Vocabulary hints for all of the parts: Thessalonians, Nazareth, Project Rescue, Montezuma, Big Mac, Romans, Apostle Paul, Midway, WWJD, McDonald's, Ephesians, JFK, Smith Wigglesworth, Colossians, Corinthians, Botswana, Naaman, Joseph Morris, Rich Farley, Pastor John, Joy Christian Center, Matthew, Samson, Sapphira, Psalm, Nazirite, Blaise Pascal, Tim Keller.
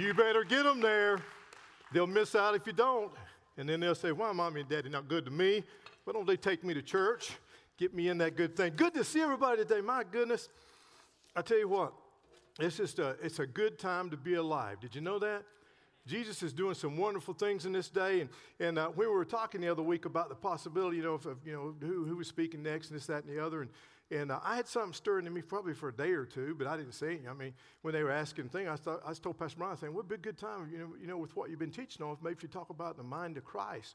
You better get them there. They'll miss out if you don't. And then they'll say, why are mommy and daddy not good to me? Why don't they take me to church? Get me in that good thing. Good to see everybody today. My goodness. I tell you what, it's just it's a good time to be alive. Did you know that? Jesus is doing some wonderful things in this day, and we were talking the other week about the possibility, who was speaking next and this, that, and the other, and I had something stirring in me probably for a day or two, but I didn't say it. I mean, when they were asking things, I told Pastor Brian, saying, "What would be a good time, with what you've been teaching on, maybe if you talk about the mind of Christ."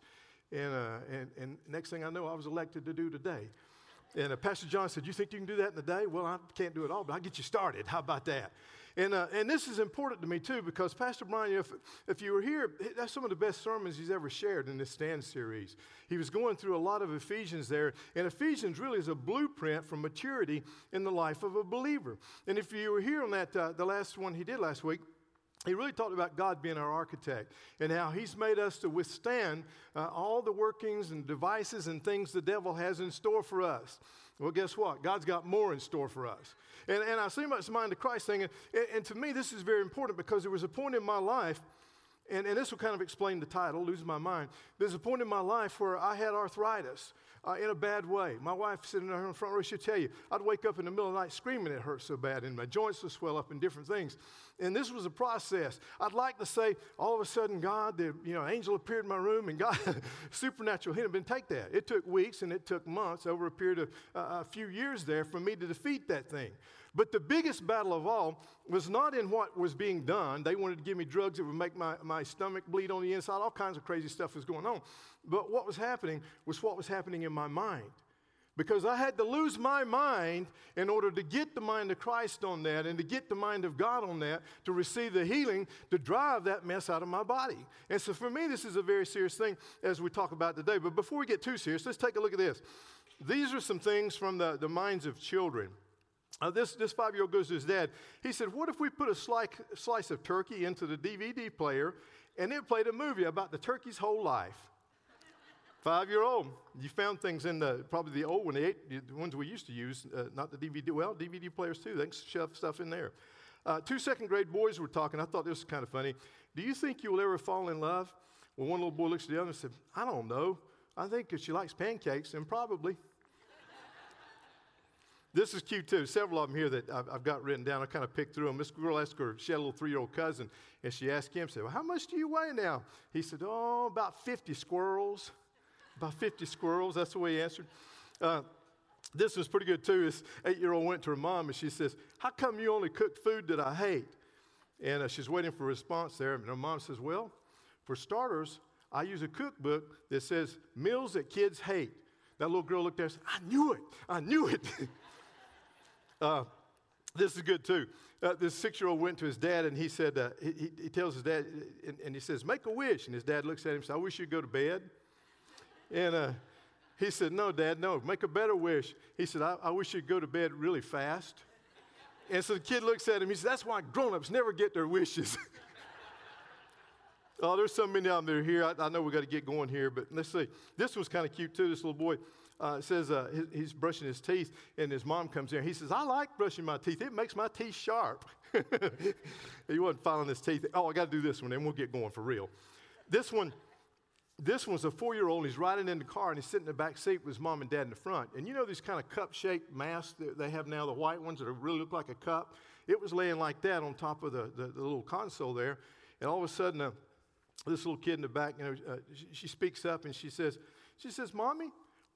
And next thing I know, I was elected to do today. And Pastor John said, "You think you can do that in a day?" Well, I can't do it all, but I'll get you started. How about that? And this is important to me, too, because Pastor Brian, if you were here, that's some of the best sermons he's ever shared in this Stand series. He was going through a lot of Ephesians there, and Ephesians really is a blueprint for maturity in the life of a believer. And if you were here on that, the last one he did last week, he really talked about God being our architect and how he's made us to withstand all the workings and devices and things the devil has in store for us. Well, guess what? God's got more in store for us. And I see much mind of Christ thing. And to me, this is very important because there was a point in my life, and this will kind of explain the title, Losing My Mind. There's a point in my life where I had arthritis in a bad way. My wife sitting in the front row, she'll tell you, I'd wake up in the middle of the night screaming it hurt so bad, and my joints would swell up and different things. And this was a process. I'd like to say, all of a sudden, God, angel appeared in my room, and God, supernatural hint, didn't take that. It took weeks and it took months over a period of a few years there for me to defeat that thing. But the biggest battle of all was not in what was being done. They wanted to give me drugs that would make my stomach bleed on the inside. All kinds of crazy stuff was going on. But what was happening was what was happening in my mind. Because I had to lose my mind in order to get the mind of Christ on that and to get the mind of God on that, to receive the healing, to drive that mess out of my body. And so for me, this is a very serious thing as we talk about today. But before we get too serious, let's take a look at this. These are some things from the minds of children. This 5-year-old goes to his dad. He said, what if we put a slice of turkey into the DVD player and it played a movie about the turkey's whole life? 5-year-old, you found things in probably the old one, the ones we used to use, not the DVD. Well, DVD players too, they can shove stuff in there. 2 second-grade boys were talking. I thought this was kind of funny. Do you think you will ever fall in love? Well, one little boy looks at the other and said, I don't know. I think if she likes pancakes, then probably. This is cute, too. Several of them here that I've got written down. I kind of picked through them. This girl asked her, she had a little 3-year-old cousin, and she asked him, said, well, how much do you weigh now? He said, oh, about 50 squirrels. About 50 squirrels. That's the way he answered. This was pretty good, too. This 8-year-old went to her mom, and she says, how come you only cook food that I hate? And she's waiting for a response there. And her mom says, well, for starters, I use a cookbook that says meals that kids hate. That little girl looked there and said, I knew it. I knew it. This is good, too. This 6-year-old went to his dad, and he said, he tells his dad, and he says, make a wish. And his dad looks at him and says, I wish you'd go to bed. And he said, no, Dad, no, make a better wish. He said, I wish you'd go to bed really fast. And so the kid looks at him. He says, that's why grown-ups never get their wishes. Oh, there's so many of them that are here. I know we got to get going here, but let's see. This was kind of cute, too, this little boy. It says he's brushing his teeth, and his mom comes in. He says, I like brushing my teeth. It makes my teeth sharp. He wasn't filing his teeth. Oh, I got to do this one, and we'll get going for real. This one's a 4-year-old, and he's riding in the car, and he's sitting in the back seat with his mom and dad in the front. And you know these kind of cup-shaped masks that they have now, the white ones that really look like a cup? It was laying like that on top of the little console there. And all of a sudden, this little kid in the back, she speaks up, and she says, Mommy,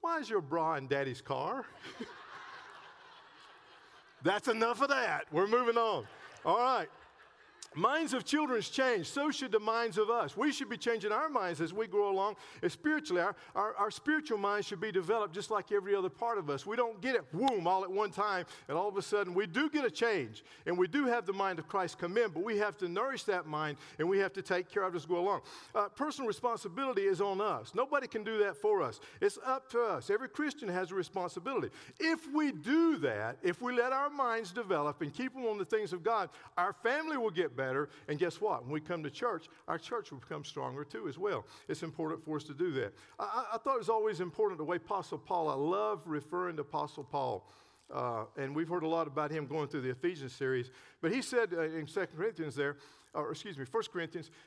why is your bra in Daddy's car? That's enough of that. We're moving on. All right. Minds of children's change. So should the minds of us. We should be changing our minds as we grow along. And spiritually, our spiritual minds should be developed just like every other part of us. We don't get it, boom, all at one time, and all of a sudden we do get a change. And we do have the mind of Christ come in, but we have to nourish that mind, and we have to take care of it as we go along. Personal responsibility is on us. Nobody can do that for us. It's up to us. Every Christian has a responsibility. If we do that, if we let our minds develop and keep them on the things of God, our family will get better, and guess what? When we come to church, our church will become stronger too as well. It's important for us to do that. I thought it was always important the way Apostle Paul, I love referring to Apostle Paul. And we've heard a lot about him going through the Ephesians series. But he said in 1 Corinthians,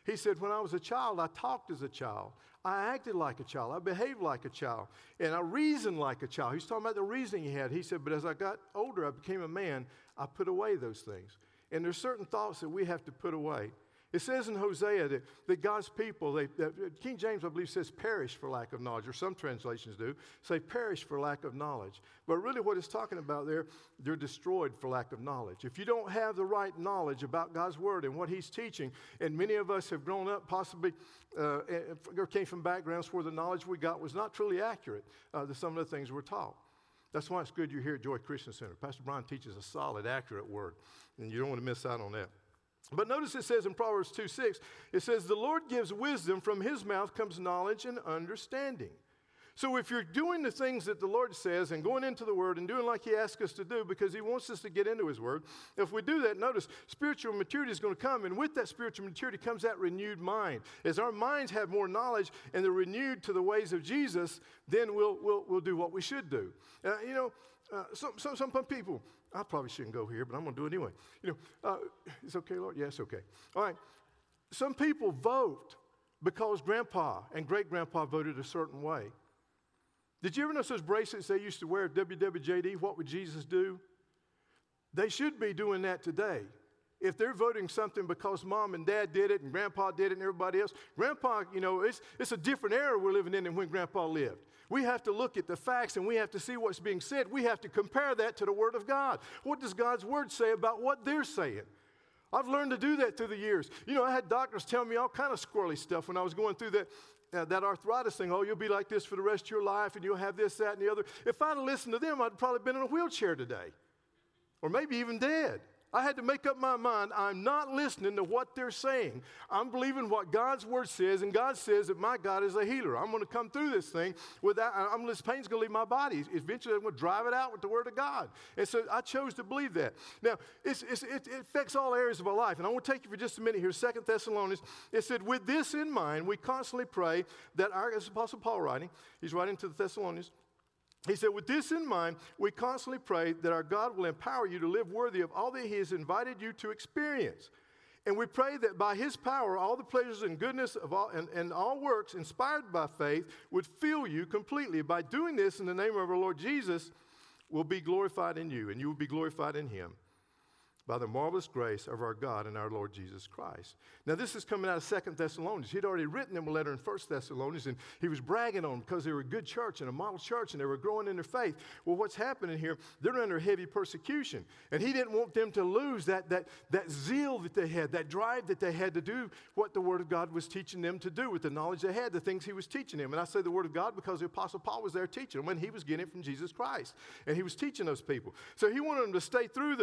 he said, when I was a child, I talked as a child. I acted like a child. I behaved like a child. And I reasoned like a child. He's talking about the reasoning he had. He said, but as I got older, I became a man. I put away those things. And there's certain thoughts that we have to put away. It says in Hosea that God's people, King James, I believe, says perish for lack of knowledge, or some translations do, say perish for lack of knowledge. But really what it's talking about there, they're destroyed for lack of knowledge. If you don't have the right knowledge about God's Word and what He's teaching, and many of us have grown up possibly or came from backgrounds where the knowledge we got was not truly accurate to some of the things we're taught. That's why it's good you're here at Joy Christian Center. Pastor Brian teaches a solid, accurate Word, and you don't want to miss out on that. But notice it says in Proverbs 2:6, it says, the Lord gives wisdom, from His mouth comes knowledge and understanding. So if you're doing the things that the Lord says and going into the Word and doing like He asks us to do because He wants us to get into His Word, if we do that, notice spiritual maturity is going to come. And with that spiritual maturity comes that renewed mind. As our minds have more knowledge and they're renewed to the ways of Jesus, then we'll do what we should do. Some people, I probably shouldn't go here, but I'm going to do it anyway. It's okay, Lord? Yeah, it's okay. All right. Some people vote because grandpa and great-grandpa voted a certain way. Did you ever notice those bracelets they used to wear at WWJD, What Would Jesus Do? They should be doing that today. If they're voting something because mom and dad did it and grandpa did it and everybody else, grandpa, it's a different era we're living in than when grandpa lived. We have to look at the facts and we have to see what's being said. We have to compare that to the Word of God. What does God's Word say about what they're saying? I've learned to do that through the years. I had doctors tell me all kind of squirrely stuff when I was going through that arthritis thing. Oh, you'll be like this for the rest of your life and you'll have this, that, and the other. If I'd have listened to them, I'd probably been in a wheelchair today or maybe even dead. I had to make up my mind, I'm not listening to what they're saying. I'm believing what God's Word says, and God says that my God is a healer. I'm going to come through this thing. This pain's going to leave my body. Eventually, I'm going to drive it out with the Word of God. And so I chose to believe that. Now, it affects all areas of our life. And I want to take you for just a minute here. 2 Thessalonians, it said, with this in mind, we constantly pray that as Apostle Paul writing, he's writing to the Thessalonians, he said, with this in mind, we constantly pray that our God will empower you to live worthy of all that He has invited you to experience. And we pray that by His power, all the pleasures and goodness of all and all works inspired by faith would fill you completely. By doing this, in the name of our Lord Jesus, will be glorified in you, and you will be glorified in Him by the marvelous grace of our God and our Lord Jesus Christ. Now, this is coming out of 2 Thessalonians. He'd already written them a letter in 1 Thessalonians, and he was bragging on them because they were a good church and a model church, and they were growing in their faith. Well, what's happening here, they're under heavy persecution, and he didn't want them to lose that zeal that they had, that drive that they had to do what the Word of God was teaching them to do with the knowledge they had, the things He was teaching them. And I say the Word of God because the Apostle Paul was there teaching them, and he was getting it from Jesus Christ, and he was teaching those people. So he wanted them to stay through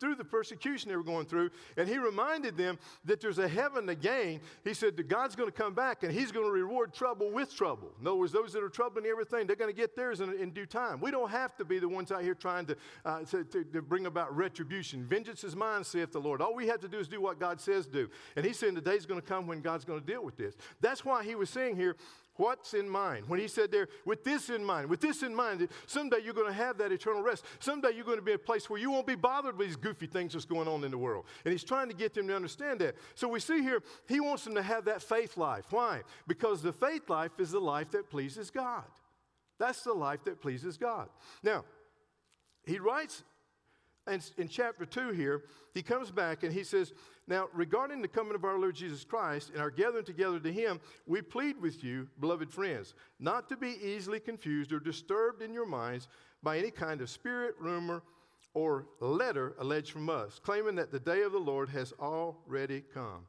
through the persecution they were going through, and he reminded them that there's a heaven to gain. He said that God's going to come back, and He's going to reward trouble with trouble. In other words, those that are troubling everything, they're going to get theirs in due time. We don't have to be the ones out here trying to bring about retribution. Vengeance is mine, saith the Lord. All we have to do is do what God says do. And He's saying the day's going to come when God's going to deal with this. That's why he was saying here, what's in mind? When he said there, with this in mind, someday you're going to have that eternal rest. Someday you're going to be in a place where you won't be bothered with these goofy things that's going on in the world. And he's trying to get them to understand that. So we see here, he wants them to have that faith life. Why? Because the faith life is the life that pleases God. That's the life that pleases God. Now, he writes in chapter 2 here, he comes back and he says, now, regarding the coming of our Lord Jesus Christ and our gathering together to Him, we plead with you, beloved friends, not to be easily confused or disturbed in your minds by any kind of spirit, rumor, or letter alleged from us, claiming that the day of the Lord has already come.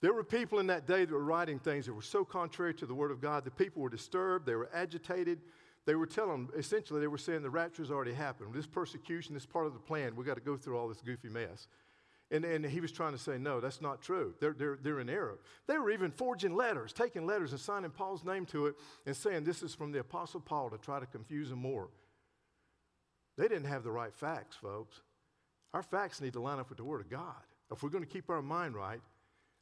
There were people in that day that were writing things that were so contrary to the Word of God. The people were disturbed. They were agitated. They were telling, essentially, they were saying the rapture's already happened. This persecution is part of the plan. We've got to go through all this goofy mess. And he was trying to say, no, that's not true. They're in error. They were even forging letters, taking letters and signing Paul's name to it and saying this is from the Apostle Paul to try to confuse them more. They didn't have the right facts, folks. Our facts need to line up with the Word of God. If we're going to keep our mind right,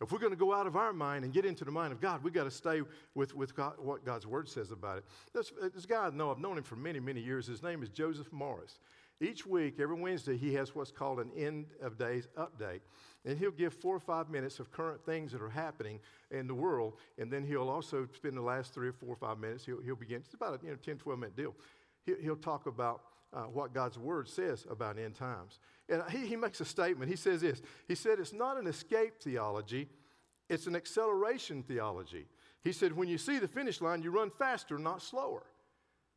If we're going to go out of our mind and get into the mind of God, we've got to stay with God, what God's Word says about it. This guy I know, I've known him for many, many years. His name is Joseph Morris. Each week, every Wednesday, he has what's called an end of days update. And he'll give 4 or 5 minutes of current things that are happening in the world. And then he'll also spend the last 3 or 4 or 5 minutes, he'll begin, it's about a 10, 12-minute deal. He'll talk about what God's Word says about end times. And he makes a statement. He says this. He said, it's not an escape theology. It's an acceleration theology. He said, when you see the finish line, you run faster, not slower.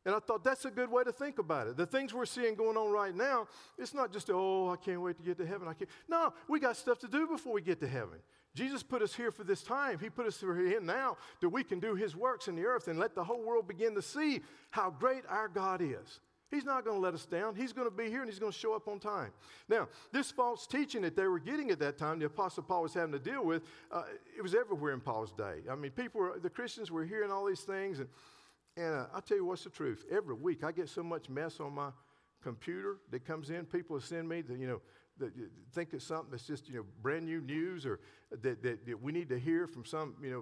And I thought that's a good way to think about it. The things we're seeing going on right now, it's not just, oh, I can't wait to get to heaven. I can't. No, we got stuff to do before we get to heaven. Jesus put us here for this time. He put us here now that we can do His works in the earth and let the whole world begin to see how great our God is. He's not going to let us down. He's going to be here, and He's going to show up on time. Now, this false teaching that they were getting at that time, the Apostle Paul was having to deal with, it was everywhere in Paul's day. I mean, the Christians were hearing all these things, and I'll tell you what's the truth. Every week, I get so much mess on my computer that comes in. People send me, that think it's something that's just, brand new news or that we need to hear from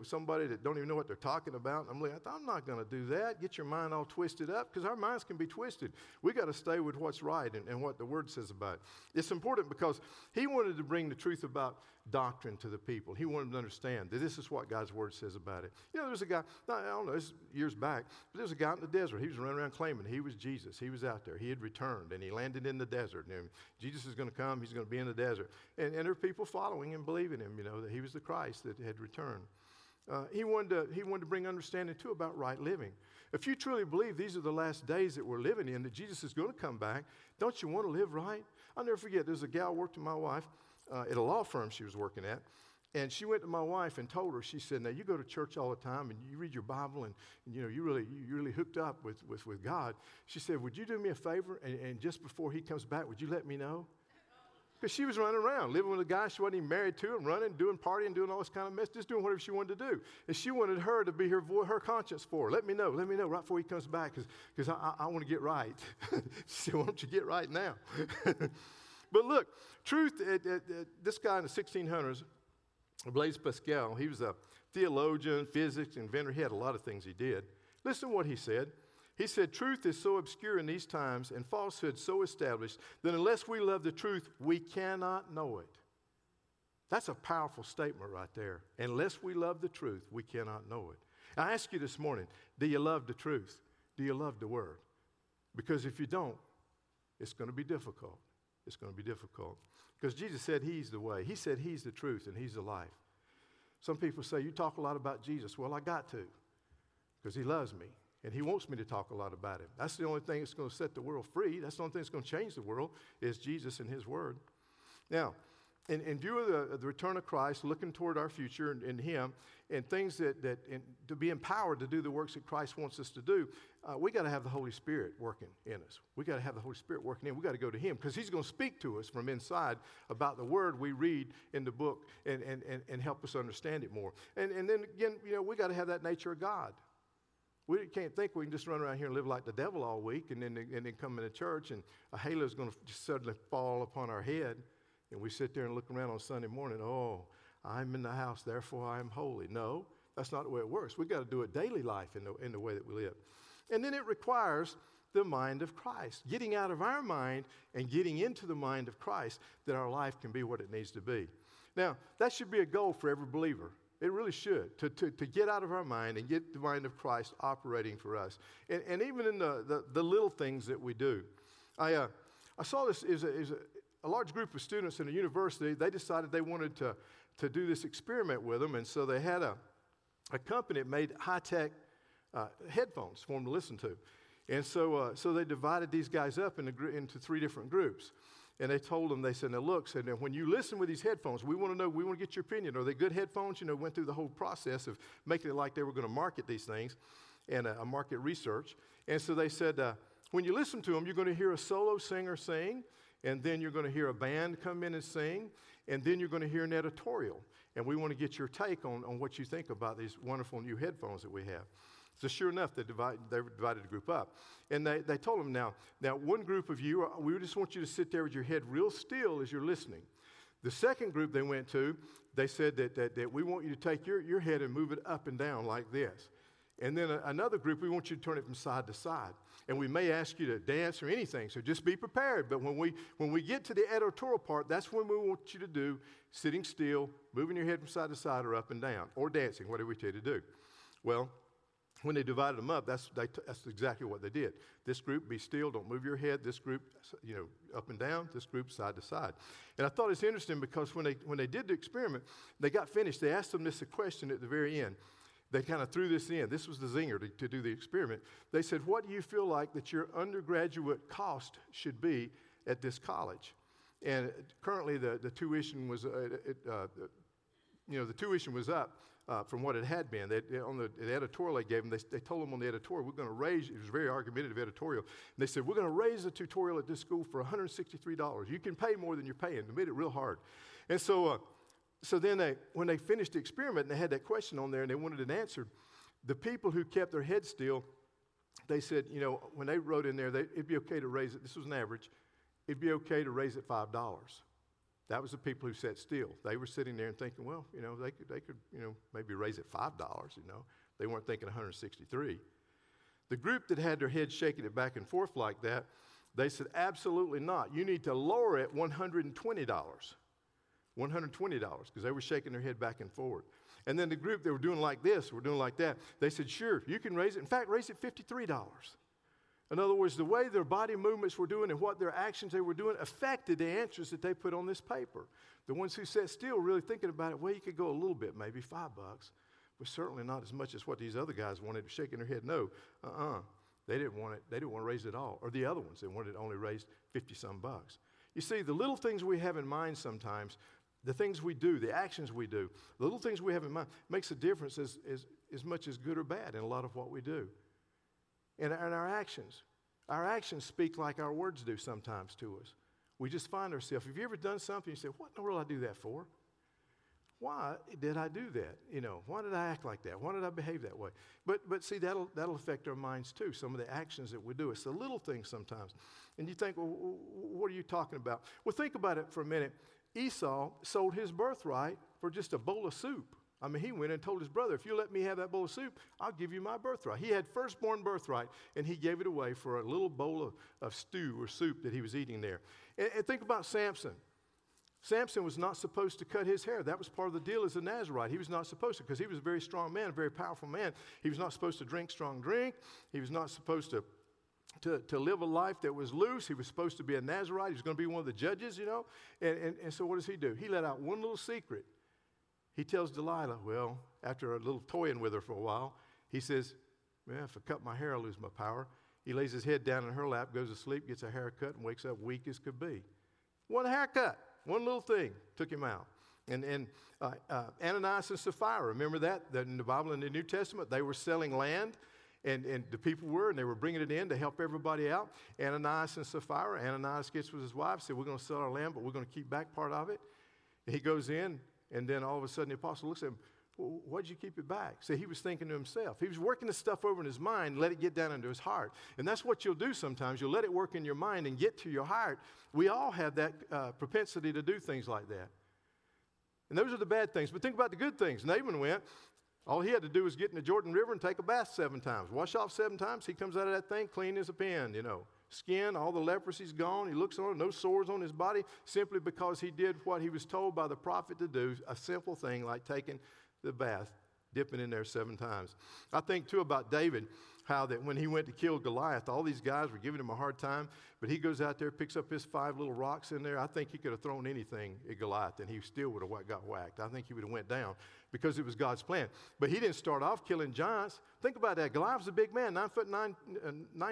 somebody that don't even know what they're talking about. And I'm not going to do that. Get your mind all twisted up, because our minds can be twisted. We got to stay with what's right and what the Word says about it. It's important because he wanted to bring the truth about doctrine to the people. He wanted them to understand that this is what God's Word says about it. There's a guy, I don't know, this is years back, but there's a guy in the desert. He was running around claiming he was Jesus. He was out there. He had returned, and he landed in the desert. And Jesus is going to come. He's going to be in the desert. And there are people following and believing him, that he was the Christ that had returned. He wanted to bring understanding, too, about right living. If you truly believe these are the last days that we're living in, that Jesus is going to come back, don't you want to live right? I'll never forget, there's a gal worked with my wife at a law firm she was working at, and she went to my wife and told her, she said, now, you go to church all the time, and you read your Bible, and you're really hooked up with God. She said, would you do me a favor, and just before he comes back, would you let me know? Because she was running around, living with a guy she wasn't even married to, and running, doing partying, doing all this kind of mess, just doing whatever she wanted to do. And she wanted her to be her conscience for her. Let me know right before he comes back, because I want to get right. She said, why don't you get right now? But look, truth, this guy in the 1600s, Blaise Pascal, he was a theologian, physics, inventor. He had a lot of things he did. Listen to what he said. He said, truth is so obscure in these times and falsehood so established that unless we love the truth, we cannot know it. That's a powerful statement right there. Unless we love the truth, we cannot know it. And I ask you this morning, do you love the truth? Do you love the Word? Because if you don't, it's going to be difficult. It's going to be difficult. Because Jesus said He's the way. He said He's the truth and He's the life. Some people say, you talk a lot about Jesus. Well, I got to, because He loves me. And He wants me to talk a lot about Him. That's the only thing that's going to set the world free. That's the only thing that's going to change the world is Jesus and His Word. Now, in view of the return of Christ, looking toward our future in Him, and things that to be empowered to do the works that Christ wants us to do, we got to have the Holy Spirit working in us. We got to have the Holy Spirit working in. We got to go to Him, because He's going to speak to us from inside about the Word we read in the book and help us understand it more. And then again, we got to have that nature of God. We can't think we can just run around here and live like the devil all week and then come into church and a halo is going to suddenly fall upon our head, and we sit there and look around on Sunday morning, oh, I'm in the house, therefore I am holy. No, that's not the way it works. We've got to do it daily life in the way that we live. And then it requires the mind of Christ, getting out of our mind and getting into the mind of Christ, that our life can be what it needs to be. Now, that should be a goal for every believer. It really should, to get out of our mind and get the mind of Christ operating for us. And even in the little things that we do. I saw this as a large group of students in a university. They decided they wanted to do this experiment with them, and so they had a company that made high-tech headphones for them to listen to. And so they divided these guys up into three different groups. And they told them, they said, now look, said, now when you listen with these headphones, we want to get your opinion. Are they good headphones? Went through the whole process of making it like they were going to market these things and market research. And so they said, when you listen to them, you're going to hear a solo singer sing, and then you're going to hear a band come in and sing, and then you're going to hear an editorial. And we want to get your take on what you think about these wonderful new headphones that we have. So sure enough, they divided the group up. And they told them, now one group of you, we just want you to sit there with your head real still as you're listening. The second group they went to, they said that we want you to take your head and move it up and down like this. And then another group, we want you to turn it from side to side. And we may ask you to dance or anything, so just be prepared. But when we get to the editorial part, that's when we want you to do sitting still, moving your head from side to side or up and down, or dancing, whatever we tell you to do. Well, when they divided them up, that's exactly what they did. This group, be still, don't move your head. This group, up and down. This group, side to side. And I thought it's interesting because when they did the experiment, they got finished. They asked them this question at the very end. They kind of threw this in. This was the zinger to do the experiment. They said, what do you feel like that your undergraduate cost should be at this college? And currently the tuition was, the tuition was up. From what it had been. The editorial they gave them, they told them on the editorial, it was a very argumentative editorial, and they said, we're going to raise the tutorial at this school for $163. You can pay more than you're paying. They made it real hard. And so then when they finished the experiment and they had that question on there and they wanted an answer, the people who kept their heads still, they said, when they wrote in there, it'd be okay to raise it, this was an average, it'd be okay to raise it $5. That was the people who sat still. They were sitting there and thinking, well, they could, maybe raise it $5, They weren't thinking 163. The group that had their head shaking it back and forth like that, they said, absolutely not. You need to lower it $120, because they were shaking their head back and forward. And then the group that were doing like this, were doing like that, they said, sure, you can raise it. In fact, raise it $53. In other words, the way their body movements were doing and what their actions they were doing affected the answers that they put on this paper. The ones who sat still really thinking about it, well, you could go a little bit, maybe $5, but certainly not as much as what these other guys wanted, shaking their head, no, They didn't want it. They didn't want to raise it at all. Or the other ones, they wanted it only raised 50-some bucks. You see, the little things we have in mind sometimes, the things we do, the actions we do, the little things we have in mind makes a difference as much as good or bad in a lot of what we do. And our actions speak like our words do sometimes to us. We just find ourselves. Have you ever done something you say, what in the world did I do that for? Why did I do that? Why did I act like that? Why did I behave that way? But see, that'll affect our minds too, some of the actions that we do. It's the little things sometimes. And you think, well, what are you talking about? Well, think about it for a minute. Esau sold his birthright for just a bowl of soup. He went and told his brother, if you let me have that bowl of soup, I'll give you my birthright. He had firstborn birthright, and he gave it away for a little bowl of stew or soup that he was eating there. And think about Samson. Samson was not supposed to cut his hair. That was part of the deal as a Nazirite. He was not supposed to, because he was a very strong man, a very powerful man. He was not supposed to drink strong drink. He was not supposed to live a life that was loose. He was supposed to be a Nazirite. He was going to be one of the judges, And so what does he do? He let out one little secret. He tells Delilah, well, after a little toying with her for a while, he says, well, if I cut my hair, I'll lose my power. He lays his head down in her lap, goes to sleep, gets a haircut, and wakes up weak as could be. One haircut, one little thing took him out. And Ananias and Sapphira, remember that? In the Bible, in the New Testament, they were selling land. And the people were, and they were bringing it in to help everybody out. Ananias and Sapphira, Ananias gets with his wife, said, we're going to sell our land, but we're going to keep back part of it. And he goes in. And then all of a sudden, the apostle looks at him, well, why'd you keep it back? So he was thinking to himself. He was working this stuff over in his mind, let it get down into his heart. And that's what you'll do sometimes. You'll let it work in your mind and get to your heart. We all have that propensity to do things like that. And those are the bad things. But think about the good things. Naaman went. All he had to do was get in the Jordan River and take a bath 7 times. Wash off 7 times. He comes out of that thing clean as a pin, Skin, all the leprosy's gone. He looks on it, no sores on his body, simply because he did what he was told by the prophet to do, a simple thing like taking the bath, dipping in there 7 times. I think, too, about David, how that when he went to kill Goliath, all these guys were giving him a hard time, but he goes out there, picks up his 5 little rocks in there. I think he could have thrown anything at Goliath, and he still would have got whacked. I think he would have went down because it was God's plan. But he didn't start off killing giants. Think about that. Goliath's a big man, 9 foot 9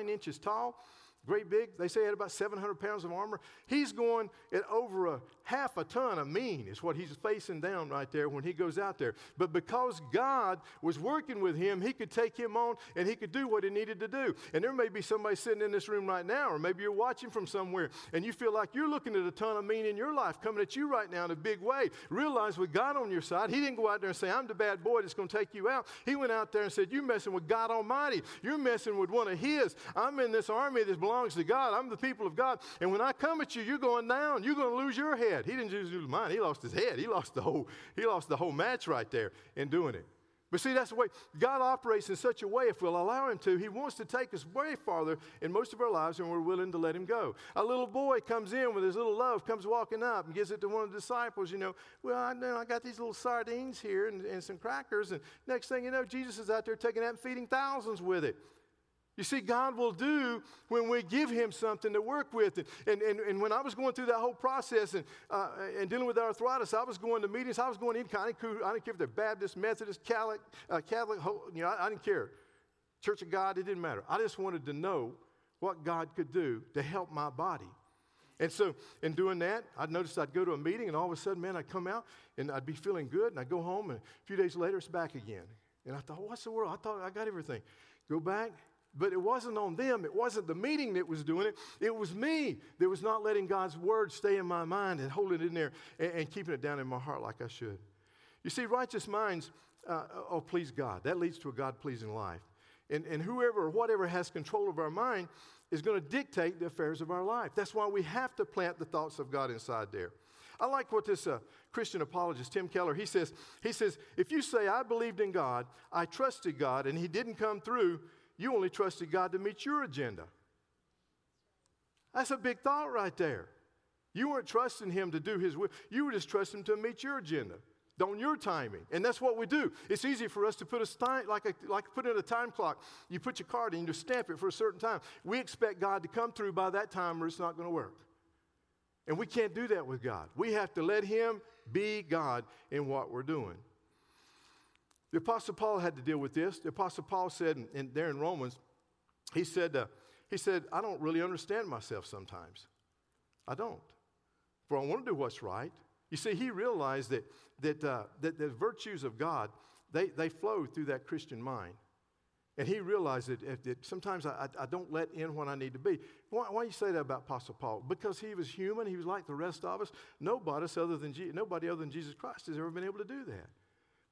inches tall. Great big. They say he had about 700 pounds of armor. He's going at over a half a ton of mean is what he's facing down right there when he goes out there. But because God was working with him, he could take him on and he could do what he needed to do. And there may be somebody sitting in this room right now, or maybe you're watching from somewhere and you feel like you're looking at a ton of mean in your life coming at you right now in a big way. Realize with God on your side, he didn't go out there and say, I'm the bad boy that's going to take you out. He went out there and said, you're messing with God Almighty. You're messing with one of his. I'm in this army that belongs to God. I'm the people of God. And when I come at you, you're going down. You're going to lose your head. head. He didn't just lose his mind. He lost his head. He lost the whole match right there in doing it. But see, that's the way God operates in such a way, if we'll allow him to, he wants to take us way farther in most of our lives when we're willing to let him go. A little boy comes in with his little loaf, comes walking up and gives it to one of the disciples, you know, well, I know I got these little sardines here and some crackers, and next thing you know, Jesus is out there taking that and feeding thousands with it. You see, God will do when we give him something to work with. And when I was going through that whole process and dealing with arthritis, I was going to meetings. I was going to any kind of, I didn't care if they're Baptist, Methodist, Catholic, you know, I didn't care. Church of God, it didn't matter. I just wanted to know what God could do to help my body. And so in doing that, I noticed I'd go to a meeting, and all of a sudden, man, I'd come out, and I'd be feeling good, and I'd go home, and a few days later, it's back again. And I thought, oh, what's the world? I thought I got everything. Go back. But it wasn't on them. It wasn't the meeting that was doing it. It was me that was not letting God's word stay in my mind and holding it in there and keeping it down in my heart like I should. You see, righteous minds please God. That leads to a God-pleasing life. And whoever or whatever has control of our mind is going to dictate the affairs of our life. That's why we have to plant the thoughts of God inside there. I like what this Christian apologist, Tim Keller, he says, if you say, I believed in God, I trusted God, and he didn't come through, you only trusted God to meet your agenda. That's a big thought right there. You weren't trusting him to do his will. You were just trusting him to meet your agenda on your timing. And that's what we do. It's easy for us to put put in a time clock. You put your card in and you stamp it for a certain time. We expect God to come through by that time or it's not going to work. And we can't do that with God. We have to let him be God in what we're doing. The Apostle Paul had to deal with this. The Apostle Paul said, and there in Romans, he said, I don't really understand myself sometimes. I don't. For I want to do what's right. You see, he realized that the virtues of God, they flow through that Christian mind. And he realized that sometimes I don't let in what I need to be. Why do you say that about Apostle Paul? Because he was human. He was like the rest of us. Nobody other than Jesus Christ has ever been able to do that.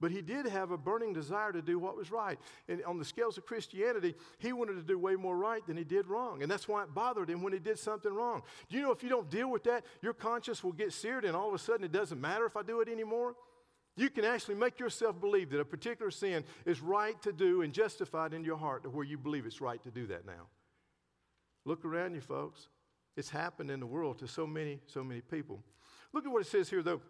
But he did have a burning desire to do what was right. And on the scales of Christianity, he wanted to do way more right than he did wrong. And that's why it bothered him when he did something wrong. Do you know if you don't deal with that, your conscience will get seared and all of a sudden it doesn't matter if I do it anymore? You can actually make yourself believe that a particular sin is right to do and justified in your heart to where you believe it's right to do that now. Look around you, folks. It's happened in the world to so many, so many people. Look at what it says here, though.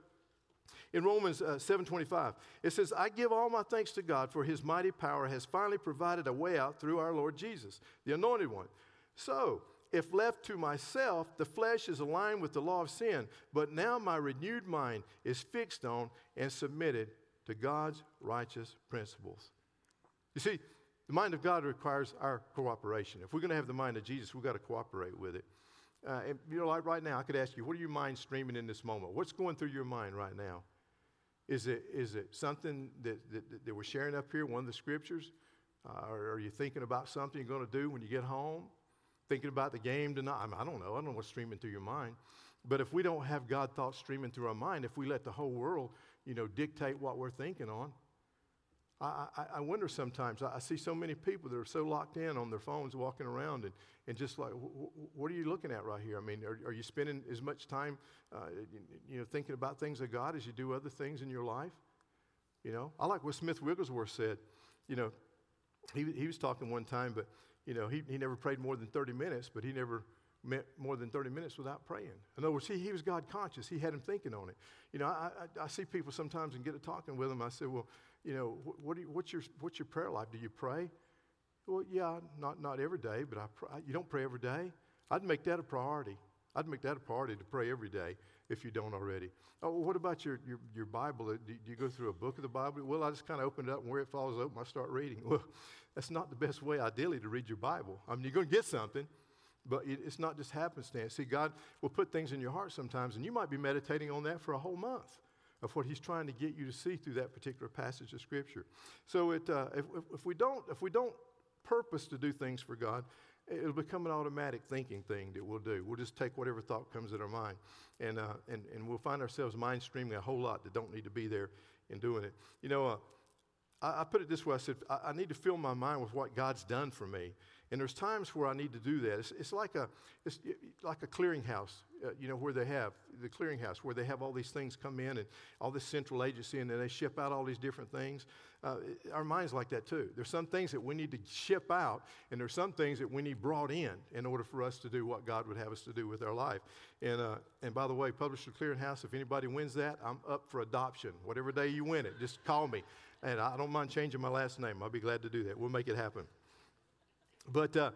In Romans 7:25, it says, I give all my thanks to God, for his mighty power has finally provided a way out through our Lord Jesus, the anointed one. So, if left to myself, the flesh is aligned with the law of sin, but now my renewed mind is fixed on and submitted to God's righteous principles. You see, the mind of God requires our cooperation. If we're going to have the mind of Jesus, we've got to cooperate with it. And you know, like right now, I could ask you, what are your mind streaming in this moment? What's going through your mind right now? Is it something that we're sharing up here, one of the scriptures? Or are you thinking about something you're going to do when you get home? Thinking about the game tonight? I mean, I don't know. I don't know what's streaming through your mind. But if we don't have God thoughts streaming through our mind, if we let the whole world, you know, dictate what we're thinking on, I wonder sometimes. I see so many people that are so locked in on their phones walking around and just like, what are you looking at right here? I mean, are you spending as much time, you know, thinking about things of God as you do other things in your life? You know, I like what Smith Wigglesworth said. You know, he was talking one time, but, you know, he never prayed more than 30 minutes, but he never meant more than 30 minutes without praying. In other words, he was God conscious. He had him thinking on it. You know, I see people sometimes and get to talking with them. I say, well, you know, what's your prayer life? Do you pray? Well, yeah, not every day, but you don't pray every day. I'd make that a priority. I'd make that a priority to pray every day if you don't already. Oh, what about your Bible? Do you go through a book of the Bible? Well, I just kind of open it up, and where it falls open, I start reading. Well, that's not the best way, ideally, to read your Bible. I mean, you're going to get something, but it's not just happenstance. See, God will put things in your heart sometimes, and you might be meditating on that for a whole month of what he's trying to get you to see through that particular passage of Scripture. So if we don't purpose to do things for God, it'll become an automatic thinking thing that we'll do. We'll just take whatever thought comes in our mind, and we'll find ourselves mind streaming a whole lot that don't need to be there in doing it. You know, I put it this way. I said, I need to fill my mind with what God's done for me And there's times where I need to do that. It's like a clearinghouse, where they have the clearinghouse, where they have all these things come in and all this central agency, and then they ship out all these different things. Our mind's like that too. There's some things that we need to ship out, and there's some things that we need brought in order for us to do what God would have us to do with our life. And by the way, Publisher Clearinghouse, if anybody wins that, I'm up for adoption. Whatever day you win it, just call me. And I don't mind changing my last name. I'll be glad to do that. We'll make it happen. But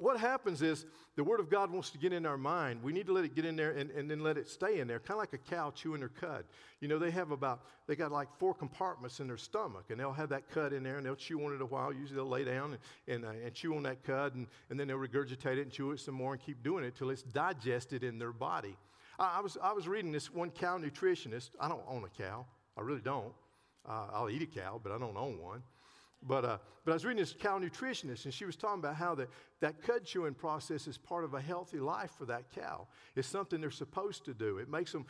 what happens is the Word of God wants to get in our mind. We need to let it get in there and then let it stay in there, kind of like a cow chewing their cud. They got like 4 compartments in their stomach, and they'll have that cud in there, and they'll chew on it a while. Usually they'll lay down and chew on that cud, and then they'll regurgitate it and chew it some more and keep doing it till it's digested in their body. I was reading this one cow nutritionist. I don't own a cow. I really don't. I'll eat a cow, but I don't own one. But I was reading this cow nutritionist, and she was talking about how that cud chewing process is part of a healthy life for that cow. It's something they're supposed to do. It makes them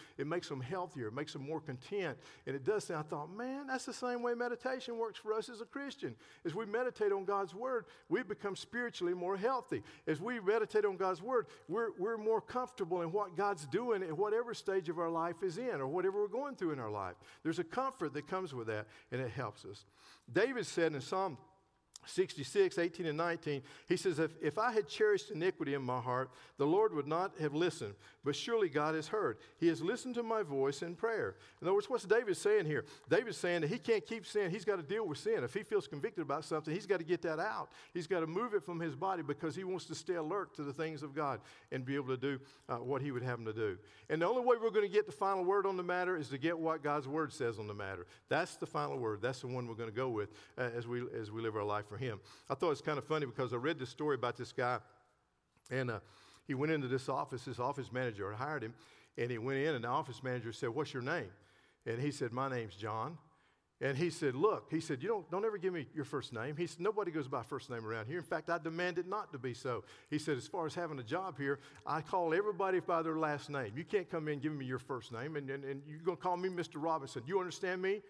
healthier. It makes them more content. And it does sound, I thought, man, that's the same way meditation works for us as a Christian. As we meditate on God's Word, we become spiritually more healthy. As we meditate on God's Word, we're more comfortable in what God's doing at whatever stage of our life is in or whatever we're going through in our life. There's a comfort that comes with that, and it helps us. David said in Psalm 66, 18 and 19, he says, if I had cherished iniquity in my heart, the Lord would not have listened, but surely God has heard. He has listened to my voice in prayer. In other words, what's David saying here? David's saying that he can't keep sin. He's got to deal with sin. If he feels convicted about something, he's got to get that out. He's got to move it from his body because he wants to stay alert to the things of God and be able to do what he would have him to do. And the only way we're going to get the final word on the matter is to get what God's Word says on the matter. That's the final word. That's the one we're going to go with as we live our life for Him. I thought it's kind of funny because I read this story about this guy, and he went into this office. His office manager hired him, and he went in, and the office manager said, "What's your name?" And he said, "My name's John." And he said, "Look," he said, "you don't ever give me your first name." He said, "Nobody goes by first name around here. In fact, I demand it not to be so." He said, "As far as having a job here, I call everybody by their last name. You can't come in and give me your first name, and you're going to call me Mr. Robinson. You understand me?"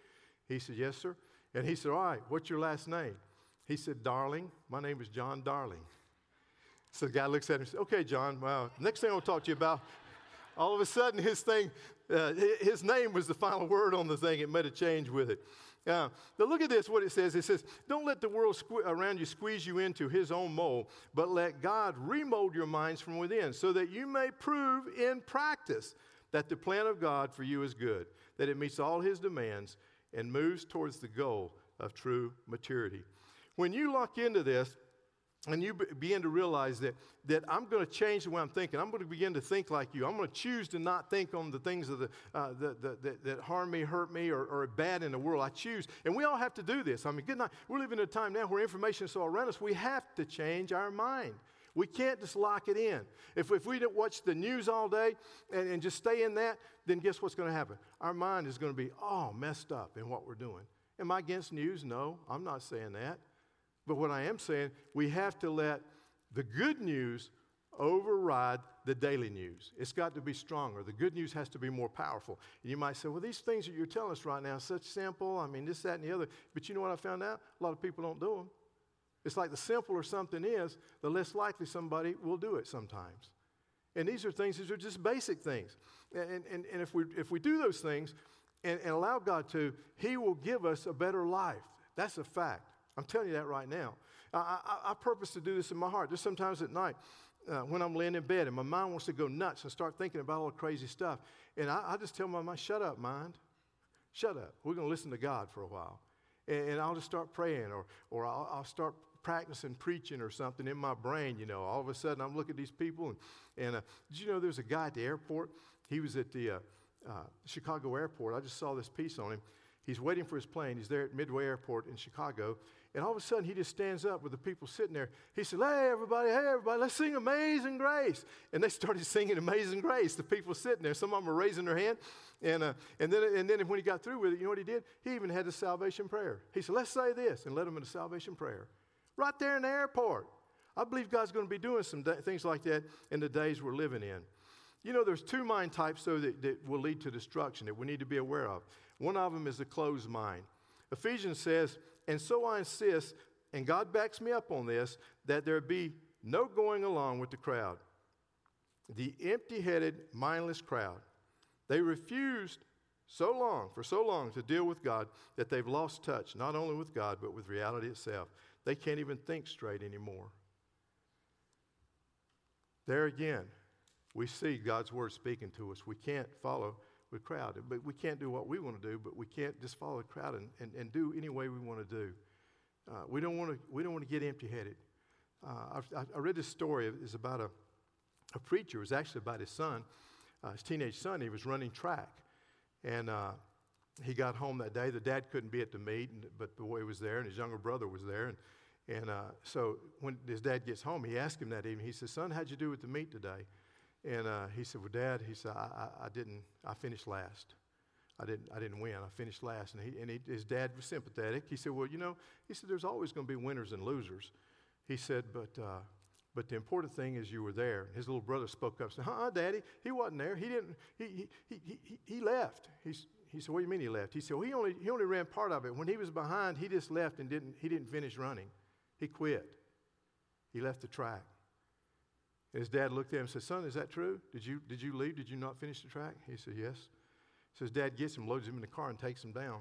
He said, "Yes, sir." And he said, "All right, what's your last name?" He said, "Darling, my name is John Darling." So the guy looks at him and says, "Okay, John, well, next thing I'll talk to you about." All of a sudden, his name was the final word on the thing. It made a change with it. Now, look at this, what it says. It says, don't let the world around you squeeze you into his own mold, but let God remold your minds from within so that you may prove in practice that the plan of God for you is good, that it meets all his demands and moves towards the goal of true maturity. When you lock into this and you begin to realize that I'm going to change the way I'm thinking, I'm going to begin to think like you. I'm going to choose to not think on the things of that harm me, hurt me, or are bad in the world. I choose. And we all have to do this. I mean, good night. We're living in a time now where information is all around us. We have to change our mind. We can't just lock it in. If we don't watch the news all day and just stay in that, then guess what's going to happen? Our mind is going to be all messed up in what we're doing. Am I against news? No, I'm not saying that. But what I am saying, we have to let the good news override the daily news. It's got to be stronger. The good news has to be more powerful. And you might say, well, these things that you're telling us right now are such simple. I mean, this, that, and the other. But you know what I found out? A lot of people don't do them. It's like the simpler something is, the less likely somebody will do it sometimes. And these are just basic things. And if we do those things and allow God to, He will give us a better life. That's a fact. I'm telling you that right now. I purpose to do this in my heart. There's sometimes at night when I'm laying in bed and my mind wants to go nuts and start thinking about all the crazy stuff. And I just tell my mind, shut up, mind. Shut up. We're going to listen to God for a while. And I'll just start praying or I'll start practicing preaching or something in my brain. All of a sudden I'm looking at these people. And did you know there was a guy at the airport? He was at the Chicago airport. I just saw this piece on him. He's waiting for his plane. He's there at Midway Airport in Chicago. And all of a sudden, he just stands up with the people sitting there. He said, hey, everybody, let's sing Amazing Grace. And they started singing Amazing Grace, the people sitting there. Some of them were raising their hand. And then when he got through with it, you know what he did? He even had the salvation prayer. He said, let's say this, and led them in the salvation prayer. Right there in the airport. I believe God's going to be doing some things like that in the days we're living in. There's 2 mind types, though, that will lead to destruction that we need to be aware of. One of them is the closed mind. Ephesians says, and so I insist and God backs me up on this, that there be no going along with the crowd, the empty-headed, mindless crowd. They refused for so long to deal with God that they've lost touch, not only with God, but with reality itself. They can't even think straight anymore. There again, we see God's word speaking to us. We can't follow the crowd, but we can't do what we want to do, but we can't just follow the crowd and do any way we want to do. We don't want to get empty-headed. I read this story. It's about a preacher. It was actually about his son, his teenage son. He was running track. And he got home that day. The dad couldn't be at the meet, but the boy was there, and his younger brother was there. So when his dad gets home, he asked him that evening. He says, "Son, how'd you do at the meet today?" And he said, "Well, Dad," he said, I finished last. I didn't win. I finished last." And his dad was sympathetic. He said, "Well, he said, there's always going to be winners and losers." He said, but the important thing is you were there." His little brother spoke up and said, "Daddy, he wasn't there. He didn't. He left." He said, "What do you mean he left?" He said, "Well, he only ran part of it. When he was behind, he just left and didn't finish running. He quit. He left the track." And his dad looked at him and said, "Son, is that true? Did you leave? Did you not finish the track?" He said, "Yes." So his dad gets him, loads him in the car, and takes him down,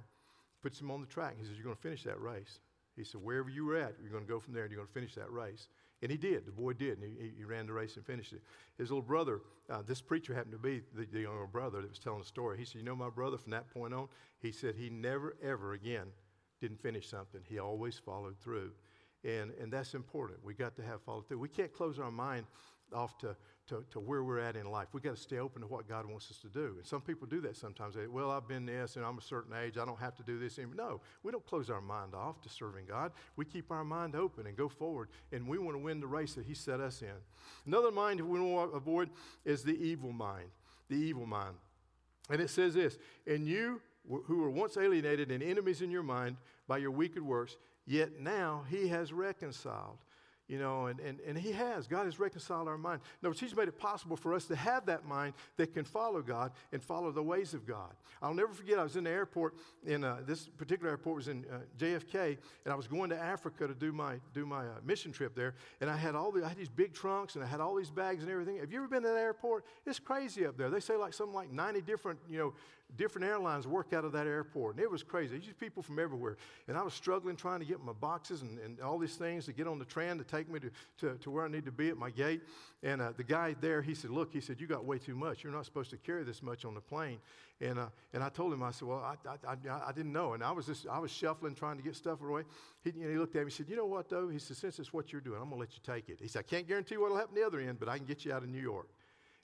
puts him on the track. He says, "You're going to finish that race." He said, "Wherever you were at, you're going to go from there, and you're going to finish that race." And he did. The boy did, and he ran the race and finished it. His little brother, this preacher happened to be the younger brother that was telling the story. He said, "My brother, from that point on," he said, "he never, ever again didn't finish something. He always followed through." And that's important. We got to have follow through. We can't close our mind off to where we're at in life. We got to stay open to what God wants us to do. And some people do that sometimes. They say, "Well, I've been this, and I'm a certain age. I don't have to do this anymore." No, we don't close our mind off to serving God. We keep our mind open and go forward, and we want to win the race that He set us in. Another mind we want to avoid is the evil mind. The evil mind. And it says this, "And you who were once alienated and enemies in your mind by your wicked works, yet now He has reconciled." And He has. God has reconciled our mind. In other words, He's made it possible for us to have that mind that can follow God and follow the ways of God. I'll never forget, I was in the airport, this particular airport was in JFK, and I was going to Africa to do my mission trip there, and I had these big trunks, and I had all these bags and everything. Have you ever been to that airport? It's crazy up there. They say something like 90 different, different airlines work out of that airport, and it was crazy. These people from everywhere, and I was struggling trying to get my boxes and all these things to get on the train to take me to where I need to be at my gate. And the guy there, he said, "Look," he said, "you got way too much. You're not supposed to carry this much on the plane." And I told him, I said, "Well, I didn't know," and I was shuffling trying to get stuff away. He looked at me, he said, "You know what though?" He said, "Since it's what you're doing, I'm gonna let you take it." He said, "I can't guarantee what'll happen the other end, but I can get you out of New York."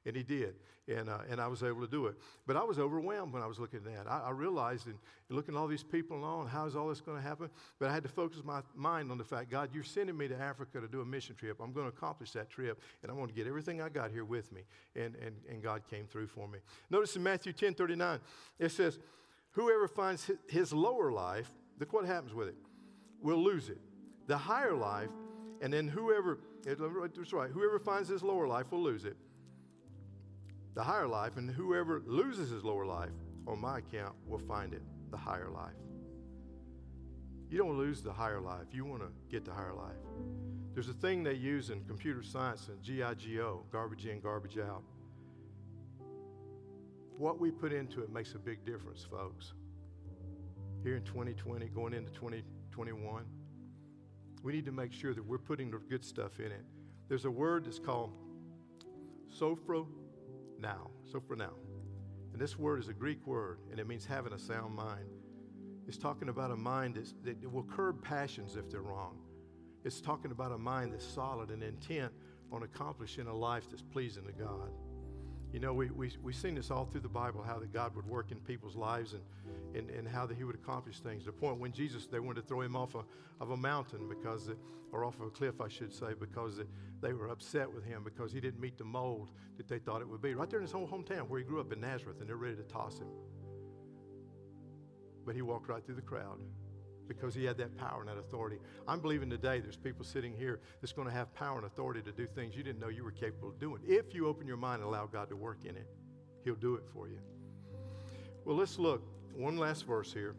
And he did, and I was able to do it. But I was overwhelmed when I was looking at that. I realized, and looking at all these people and all, and how is all this going to happen? But I had to focus my mind on the fact, God, you're sending me to Africa to do a mission trip. I'm going to accomplish that trip, and I want to get everything I got here with me. And God came through for me. Notice in Matthew 10:39, it says, "Whoever finds his lower life," look what happens with it, "will lose it. The higher life, and then whoever finds his lower life will lose it. The higher life, and whoever loses his lower life on my account will find it." The higher life. You don't lose the higher life. You want to get the higher life. There's a thing they use in computer science, in GIGO, garbage in, garbage out. What we put into it makes a big difference, folks. Here in 2020, going into 2021, we need to make sure that we're putting the good stuff in it. There's a word that's called sophro. Now. So for now. And this word is a Greek word, and it means having a sound mind. It's talking about a mind that will curb passions if they're wrong. It's talking about a mind that's solid and intent on accomplishing a life that's pleasing to God. We've seen this all through the Bible, how that God would work in people's lives and how that He would accomplish things. The point when Jesus, they wanted to throw Him off a mountain or off of a cliff, I should say, because they were upset with Him because He didn't meet the mold that they thought it would be. Right there in His own hometown where He grew up in Nazareth, and they're ready to toss Him. But He walked right through the crowd because He had that power and that authority. I'm believing today there's people sitting here that's going to have power and authority to do things you didn't know you were capable of doing. If you open your mind and allow God to work in it, He'll do it for you. Well, let's look. One last verse here.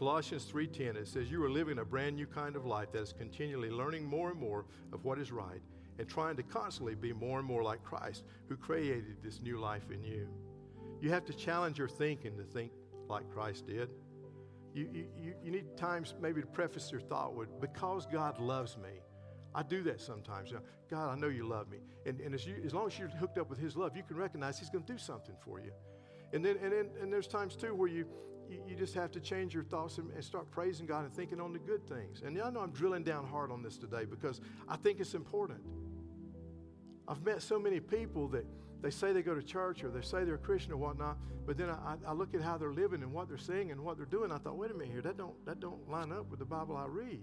Colossians 3:10, it says, you are living a brand new kind of life that is continually learning more and more of what is right and trying to constantly be more and more like Christ, who created this new life in you. You have to challenge your thinking to think like Christ did. You need times maybe to preface your thought with, because God loves me. I do that sometimes. God, I know you love me. And as long as you're hooked up with his love, you can recognize he's going to do something for you. And there's times, too, where you just have to change your thoughts and start praising God and thinking on the good things. And I know I'm drilling down hard on this today because I think it's important. I've met so many people that they say they go to church or they say they're a Christian or whatnot, but then I look at how they're living and what they're saying and what they're doing. I thought, wait a minute here, that don't line up with the Bible I read,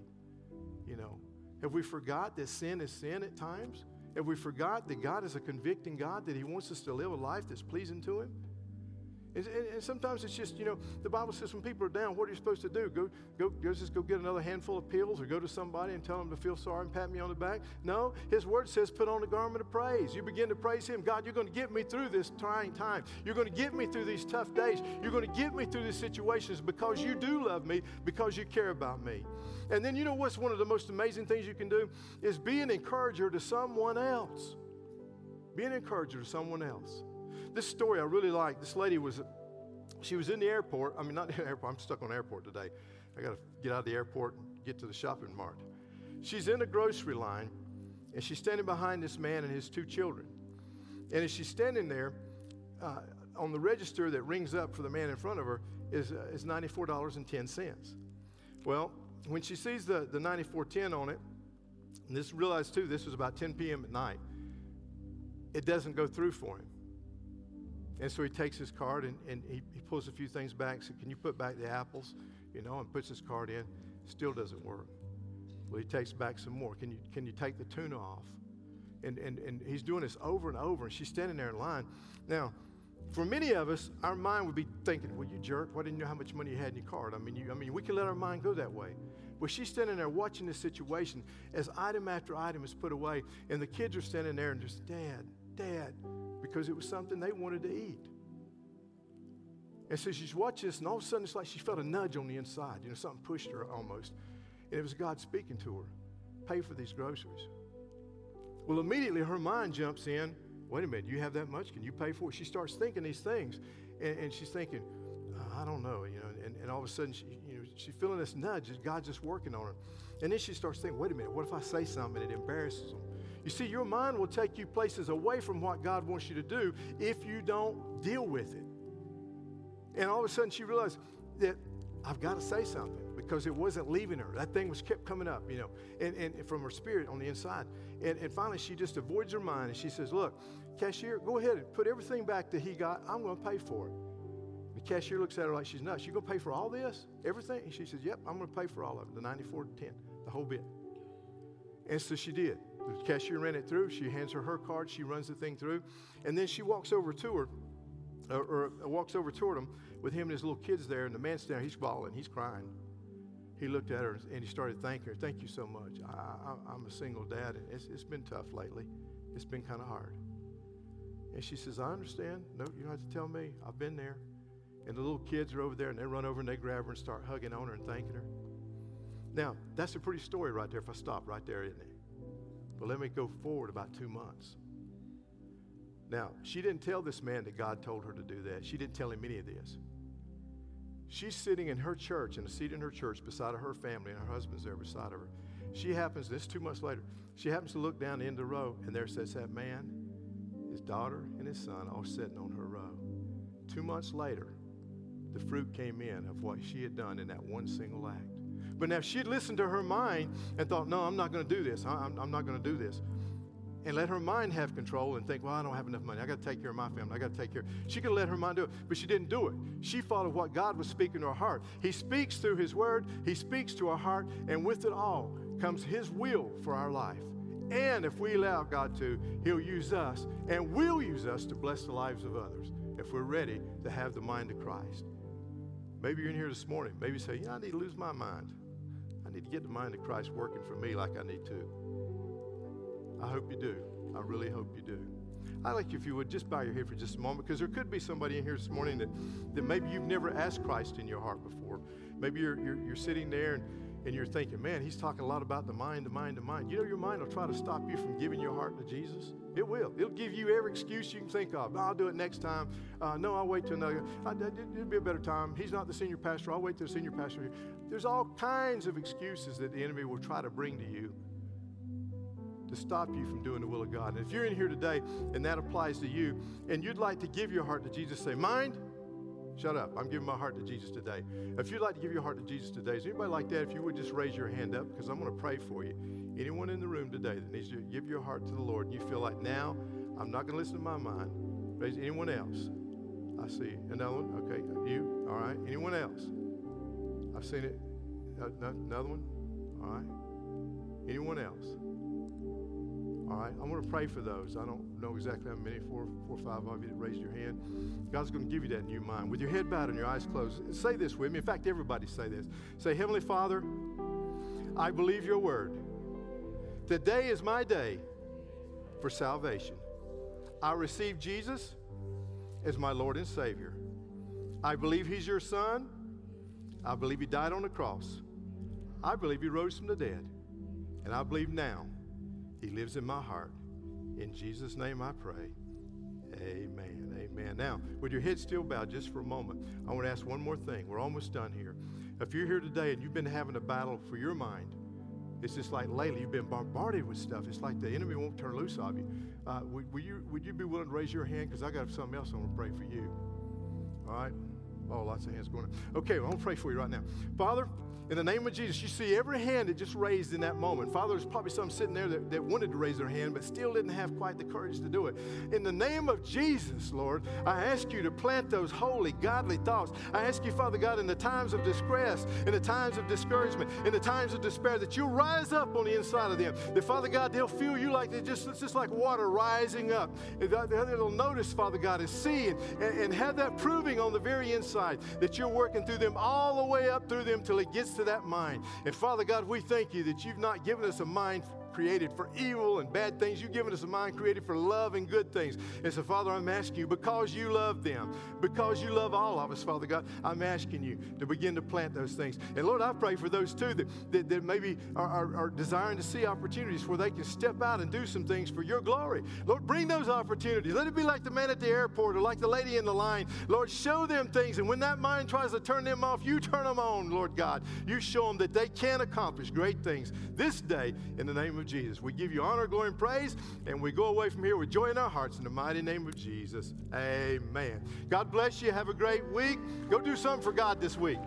you know. Have we forgot that sin is sin at times? Have we forgot that God is a convicting God, that he wants us to live a life that's pleasing to him? And sometimes it's just, you know, the Bible says when people are down, what are you supposed to do? Go get another handful of pills or go to somebody and tell them to feel sorry and pat me on the back? No, his word says put on the garment of praise. You begin to praise him. God, you're going to get me through this trying time. You're going to get me through these tough days. You're going to get me through these situations because you do love me, because you care about me. And then you know what's one of the most amazing things you can do is be an encourager to someone else. Be an encourager to someone else. This story I really like. This lady was in the airport. I mean, not in the airport. I'm stuck on the airport today. I got to get out of the airport and get to the shopping mart. She's in a grocery line, and she's standing behind this man and his two children. And as she's standing there, on the register that rings up for the man in front of her is $94.10. Well, when she sees the $94.10 on it, and this realized too, this was about 10 p.m. at night, it doesn't go through for him. And so he takes his card and he pulls a few things back. So can you put back the apples, you know, and puts his card in. Still doesn't work. Well, he takes back some more. Can you take the tuna off? And he's doing this over and over. And she's standing there in line. Now, for many of us, our mind would be thinking, well, you jerk. Why didn't you know how much money you had in your card? I mean, we can let our mind go that way. Well, she's standing there watching this situation as item after item is put away. And the kids are standing there and just, Dad. Because it was something they wanted to eat. And so she's watching this, and all of a sudden it's like she felt a nudge on the inside. You know, something pushed her almost. And it was God speaking to her. Pay for these groceries. Well, immediately her mind jumps in. Wait a minute, you have that much? Can you pay for it? She starts thinking these things. And she's thinking, I don't know, you know. And all of a sudden she's feeling this nudge. God's just working on her. And then she starts thinking, wait a minute, what if I say something and it embarrasses them? You see, your mind will take you places away from what God wants you to do if you don't deal with it. And all of a sudden she realized that I've got to say something because it wasn't leaving her. That thing was kept coming up, you know, and from her spirit on the inside. And finally she just avoids her mind and she says, look, cashier, go ahead and put everything back that he got. I'm going to pay for it. The cashier looks at her like she's nuts. You're going to pay for all this? Everything? And she says, yep, I'm going to pay for all of it, the 94 to 10, the whole bit. And so she did. The cashier ran it through. She hands her her card. She runs the thing through. And then she walks over to her, or walks over toward him with him and his little kids there. And the man's down. He's bawling. He's crying. He looked at her, and he started thanking her. Thank you so much. I'm a single dad, and it's been tough lately. It's been kind of hard. And she says, I understand. No, you don't have to tell me. I've been there. And the little kids are over there, and they run over, and they grab her and start hugging on her and thanking her. Now, that's a pretty story right there if I stop right there, isn't it? But let me go forward about 2 months. Now, she didn't tell this man that God told her to do that. She didn't tell him any of this. She's sitting in her church, in a seat in her church beside her family, and her husband's there beside her. She happens, this is 2 months later, she happens to look down the end of the row, and there sits that man, his daughter, and his son all sitting on her row. 2 months later, the fruit came in of what she had done in that one single act. But now if she had listened to her mind and thought, no, I'm not going to do this. I'm not going to do this. And let her mind have control and think, well, I don't have enough money. I got to take care of my family. I got to take care. She could let her mind do it, but she didn't do it. She followed what God was speaking to her heart. He speaks through his word. He speaks to our heart. And with it all comes his will for our life. And if we allow God to, he'll use us and will use us to bless the lives of others if we're ready to have the mind of Christ. Maybe you're in here this morning. Maybe you say, I need to lose my mind. I need to get the mind of Christ working for me like I need to. I hope you do. I really hope you do. I'd like you, if you would, just bow your head for just a moment, because there could be somebody in here this morning that maybe you've never asked Christ in your heart before. Maybe you're sitting there and you're thinking, man, he's talking a lot about the mind, the mind, the mind. You know, your mind will try to stop you from giving your heart to Jesus. It will. It'll give you every excuse you can think of. I'll do it next time. No, I'll wait till another. It'll be a better time. He's not the senior pastor. I'll wait till the senior pastor. There's all kinds of excuses that the enemy will try to bring to you to stop you from doing the will of God. And if you're in here today and that applies to you and you'd like to give your heart to Jesus, say, mind, shut up. I'm giving my heart to Jesus today. If you'd like to give your heart to Jesus today, is anybody like that? If you would just raise your hand up, because I'm going to pray for you. Anyone in the room today that needs to give your heart to the Lord, and you feel like, now, I'm not going to listen to my mind. Raise anyone else. I see another one. Okay, you. All right. Anyone else? I've seen it. Another one. All right. Anyone else? All right, I'm going to pray for those. I don't know exactly how many, four or five of you that raised your hand. God's going to give you that new mind. With your head bowed and your eyes closed, say this with me. In fact, everybody say this. Say, Heavenly Father, I believe your word. Today is my day for salvation. I receive Jesus as my Lord and Savior. I believe he's your son. I believe he died on the cross. I believe he rose from the dead. And I believe now he lives in my heart. In Jesus' name I pray. Amen. Amen. Now, with your head still bowed just for a moment, I want to ask one more thing. We're almost done here. If you're here today and you've been having a battle for your mind, it's just like lately you've been bombarded with stuff. It's like the enemy won't turn loose of you. Would you be willing to raise your hand? Because I got something else I want to pray for you. All right. Oh, lots of hands going up. Okay, well, I'm going to pray for you right now. Father, in the name of Jesus, you see every hand that just raised in that moment. Father, there's probably some sitting there that wanted to raise their hand but still didn't have quite the courage to do it. In the name of Jesus, Lord, I ask you to plant those holy, godly thoughts. I ask you, Father God, in the times of distress, in the times of discouragement, in the times of despair, that you'll rise up on the inside of them. That, Father God, they'll feel you like it's just like water rising up. They'll notice, Father God, and see and have that proving on the very inside, that you're working through them all the way up through them till it gets to that mind. And Father God, we thank you that you've not given us a mind created for evil and bad things. You've given us a mind created for love and good things. And so, Father, I'm asking you, because you love them, because you love all of us, Father God, I'm asking you to begin to plant those things. And, Lord, I pray for those, too, that maybe are desiring to see opportunities where they can step out and do some things for your glory. Lord, bring those opportunities. Let it be like the man at the airport or like the lady in the line. Lord, show them things. And when that mind tries to turn them off, you turn them on, Lord God. You show them that they can accomplish great things this day in the name of Jesus. We give you honor, glory, and praise, and we go away from here with joy in our hearts in the mighty name of Jesus. Amen. God bless you. Have a great week. Go do something for God this week.